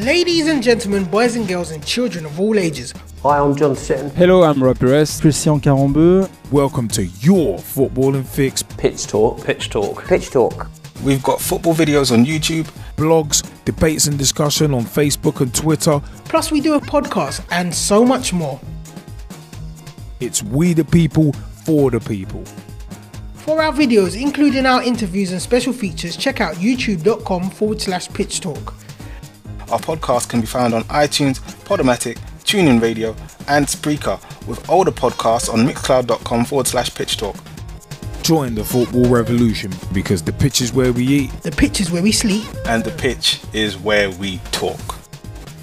Ladies and gentlemen, boys and girls, and children of all ages. Hi, I'm John Sitton. Hello, I'm Rob Perez. Christian Carambeau. Welcome to your footballing fix. Pitch Talk. Pitch Talk. Pitch Talk. We've got football videos on YouTube, blogs, debates and discussion on Facebook and Twitter. Plus we do a podcast and so much more. It's we the people, for the people. For our videos, including our interviews and special features, check out youtube.com/pitchtalk. Our podcast can be found on iTunes, Podomatic, TuneIn Radio and Spreaker, with older podcasts on mixcloud.com/pitchtalk. Join the football revolution, because the pitch is where we eat, the pitch is where we sleep, and the pitch is where we talk.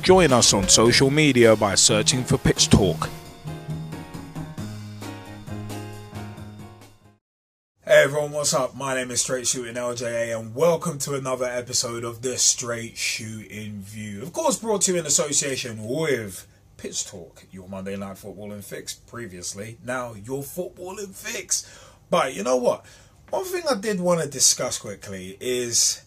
Join us on social media by searching for Pitch Talk. Hey everyone, what's up? My name is Straight Shooting LJA and welcome to another episode of the Straight Shooting View. Of course brought to you in association with Pitch Talk, your Monday night footballing fix, previously, now your footballing fix. But you know what? One thing I did want to discuss quickly is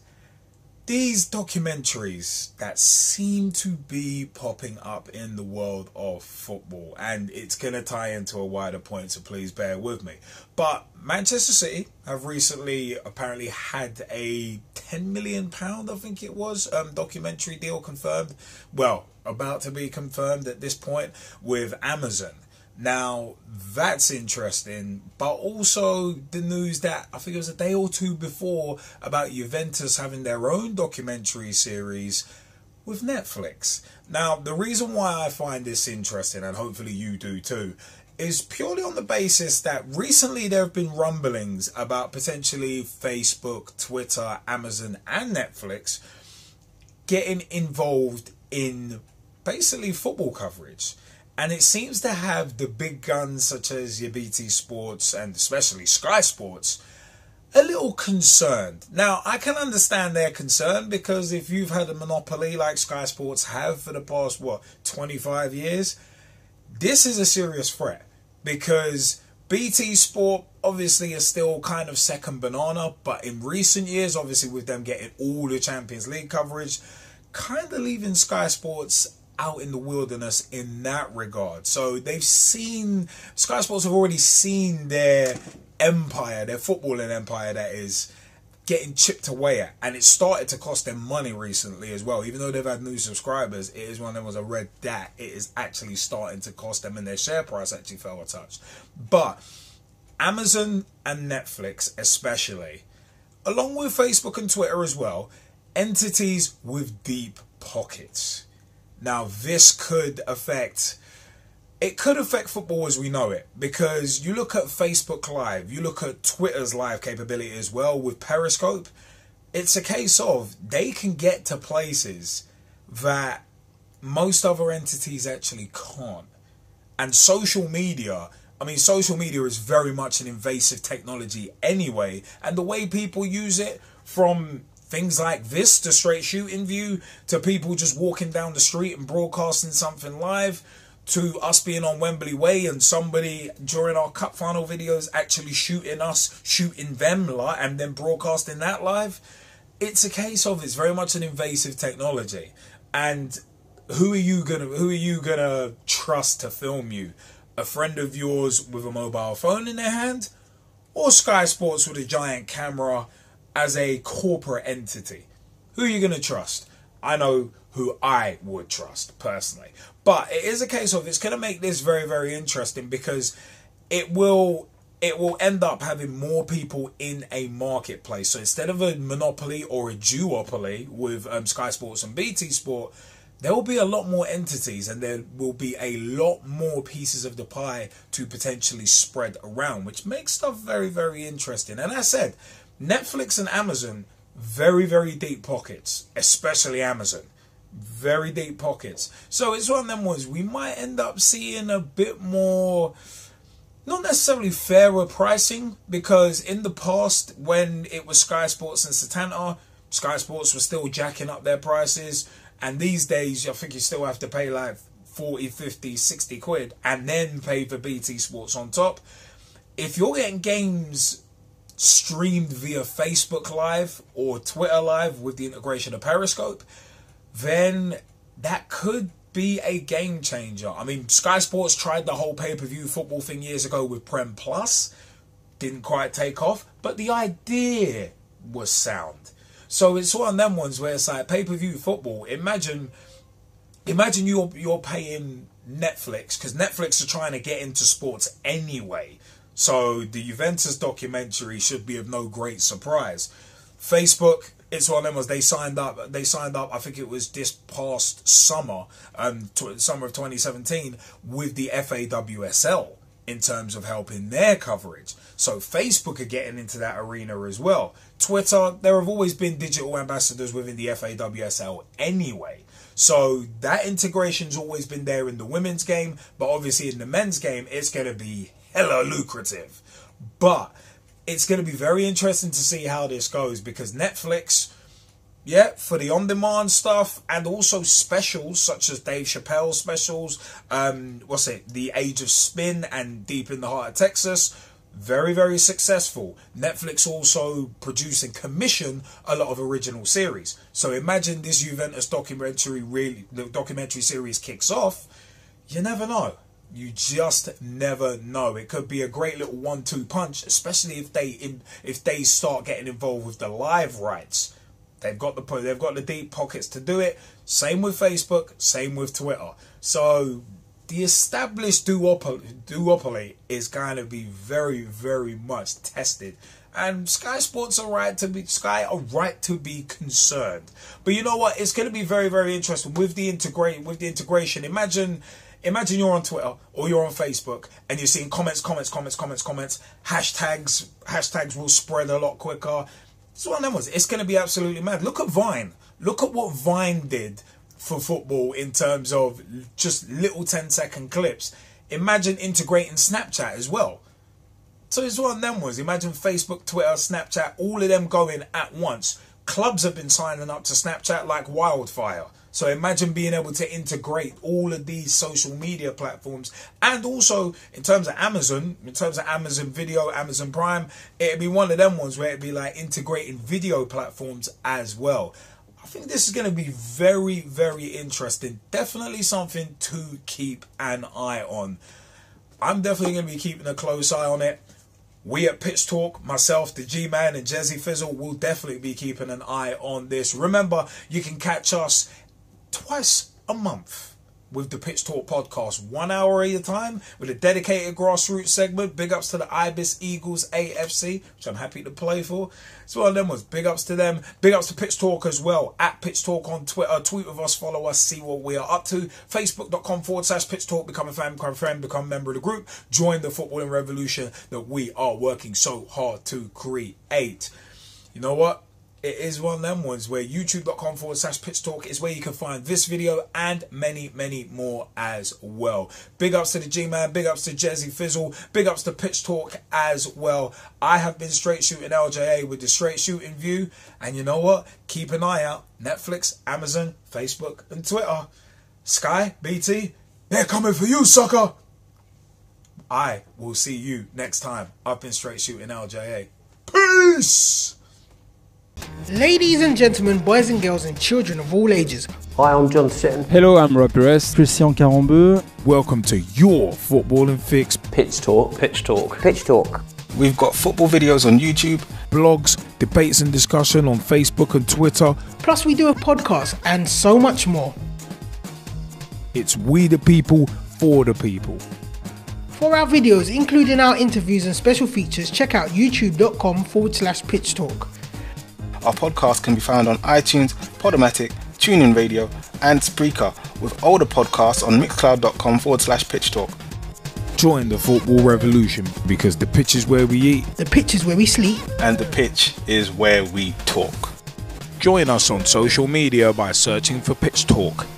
these documentaries that seem to be popping up in the world of football. And it's going to tie into a wider point, so please bear with me. But Manchester City have recently apparently had a £10 million, I think it was, documentary deal confirmed. Well, about to be confirmed at this point with Amazon. Now, that's interesting, but also the news that I think it was a day or two before about Juventus having their own documentary series with Netflix. Now, the reason why I find this interesting, and hopefully you do too, is purely on the basis that recently there have been rumblings about potentially Facebook, Twitter, Amazon and Netflix getting involved in basically football coverage. And it seems to have the big guns such as your BT Sports and especially Sky Sports a little concerned. Now, I can understand their concern, because if you've had a monopoly like Sky Sports have for the past, 25 years, this is a serious threat, because BT Sport obviously is still kind of second banana, but in recent years, obviously with them getting all the Champions League coverage, kind of leaving Sky Sports out in the wilderness in that regard. So they've seen, Sky Sports have already seen their empire, their footballing empire that is getting chipped away at, and it started to cost them money recently as well. Even though they've had new subscribers, it is one that was a red that it is actually starting to cost them, and their share price actually fell a touch. But Amazon and Netflix especially, along with Facebook and Twitter as well, entities with deep pockets. Now, this could affect, it could affect football as we know it, because you look at Facebook Live, you look at Twitter's live capability as well with Periscope. It's a case of they can get to places that most other entities actually can't. And social media, I mean, social media is very much an invasive technology anyway. And the way people use it, from things like this, to Straight Shooting View, to people just walking down the street and broadcasting something live, to us being on Wembley Way and somebody during our cup final videos actually shooting us, shooting them, and then broadcasting that live. It's a case of, it's very much an invasive technology. And who are you gonna trust to film you? A friend of yours with a mobile phone in their hand, or Sky Sports with a giant camera? As a corporate entity, who are you going to trust? I know who I would trust personally. But it is a case of, it's going to make this very, very interesting, because it will end up having more people in a marketplace. So instead of a monopoly or a duopoly with Sky Sports and BT Sport, there will be a lot more entities, and there will be a lot more pieces of the pie to potentially spread around, which makes stuff very, very interesting. And I said, Netflix and Amazon, very, very deep pockets, especially Amazon. Very deep pockets. So it's one of them ones we might end up seeing a bit more, not necessarily fairer pricing, because in the past, when it was Sky Sports and Satanta, Sky Sports was still jacking up their prices. And these days, I think you still have to pay like 40, 50, 60 quid and then pay for BT Sports on top. If you're getting games streamed via Facebook Live or Twitter Live with the integration of Periscope, then that could be a game changer. I mean, Sky Sports tried the whole pay-per-view football thing years ago with Prem Plus. Didn't quite take off, but the idea was sound. So it's one of them ones where it's like pay-per-view football. Imagine you're paying Netflix, because Netflix are trying to get into sports anyway. So the Juventus documentary should be of no great surprise. Facebook, it's one of them ones. They signed up. I think it was this past summer, summer of 2017, with the FAWSL in terms of helping their coverage. So Facebook are getting into that arena as well. Twitter, there have always been digital ambassadors within the FAWSL anyway. So that integration's always been there in the women's game, but obviously in the men's game, it's going to be hella lucrative. But it's going to be very interesting to see how this goes, because Netflix, yeah, for the on-demand stuff and also specials such as Dave Chappelle's specials, The Age of Spin and Deep in the Heart of Texas, very, very successful. Netflix also produce and commission a lot of original series. So imagine this Juventus documentary series kicks off. You never know. You just never know. It could be a great little 1-2 punch, especially if they start getting involved with the live rights. They've got the deep pockets to do it. Same with Facebook, same with Twitter. So the established duopoly is going to be very, very much tested. And Sky are right to be concerned. But you know what? It's going to be very, very interesting with the integration. Imagine you're on Twitter or you're on Facebook and you're seeing comments. Hashtags will spread a lot quicker. It's one of them ones. It's going to be absolutely mad. Look at Vine. Look at what Vine did for football in terms of just little 10-second clips. Imagine integrating Snapchat as well. So it's one of them ones. Imagine Facebook, Twitter, Snapchat, all of them going at once. Clubs have been signing up to Snapchat like wildfire. So imagine being able to integrate all of these social media platforms. And also, in terms of Amazon Video, Amazon Prime, it'd be one of them ones where it'd be like integrating video platforms as well. I think this is going to be very, very interesting. Definitely something to keep an eye on. I'm definitely going to be keeping a close eye on it. We at Pitch Talk, myself, the G-Man and Jesse Fizzle, will definitely be keeping an eye on this. Remember, you can catch us twice a month with the Pitch Talk podcast, 1 hour at a time with a dedicated grassroots segment. Big ups to the Ibis Eagles AFC, which I'm happy to play for. It's one of them ones. Big ups to them. Big ups to Pitch Talk as well. At Pitch Talk on Twitter. Tweet with us, follow us, see what we are up to. Facebook.com/Pitch Talk. Become a fan, become a friend, become a member of the group. Join the footballing revolution that we are working so hard to create. You know what? It is one of them ones where youtube.com/Pitch Talk is where you can find this video and many, many more as well. Big ups to the G-Man, big ups to Jesse Fizzle, big ups to Pitch Talk as well. I have been Straight Shooting LJA with the Straight Shooting View. And you know what? Keep an eye out. Netflix, Amazon, Facebook, and Twitter. Sky, BT, they're coming for you, sucker. I will see you next time. I've been Straight Shooting LJA. Peace! Ladies and gentlemen, boys and girls and children of all ages. Hi, I'm John Sitton. Hello, I'm Rob Perez. Christian Carambeau. Welcome to your footballing fix. Pitch Talk. Pitch Talk. Pitch Talk. We've got football videos on YouTube, blogs, debates and discussion on Facebook and Twitter. Plus we do a podcast and so much more. It's we the people, for the people. For our videos, including our interviews and special features, check out youtube.com/Pitch Talk. Our podcast can be found on iTunes, Podomatic, TuneIn Radio and Spreaker, with older podcasts on mixcloud.com/Pitch Talk. Join the football revolution, because the pitch is where we eat, the pitch is where we sleep, and the pitch is where we talk. Join us on social media by searching for Pitch Talk.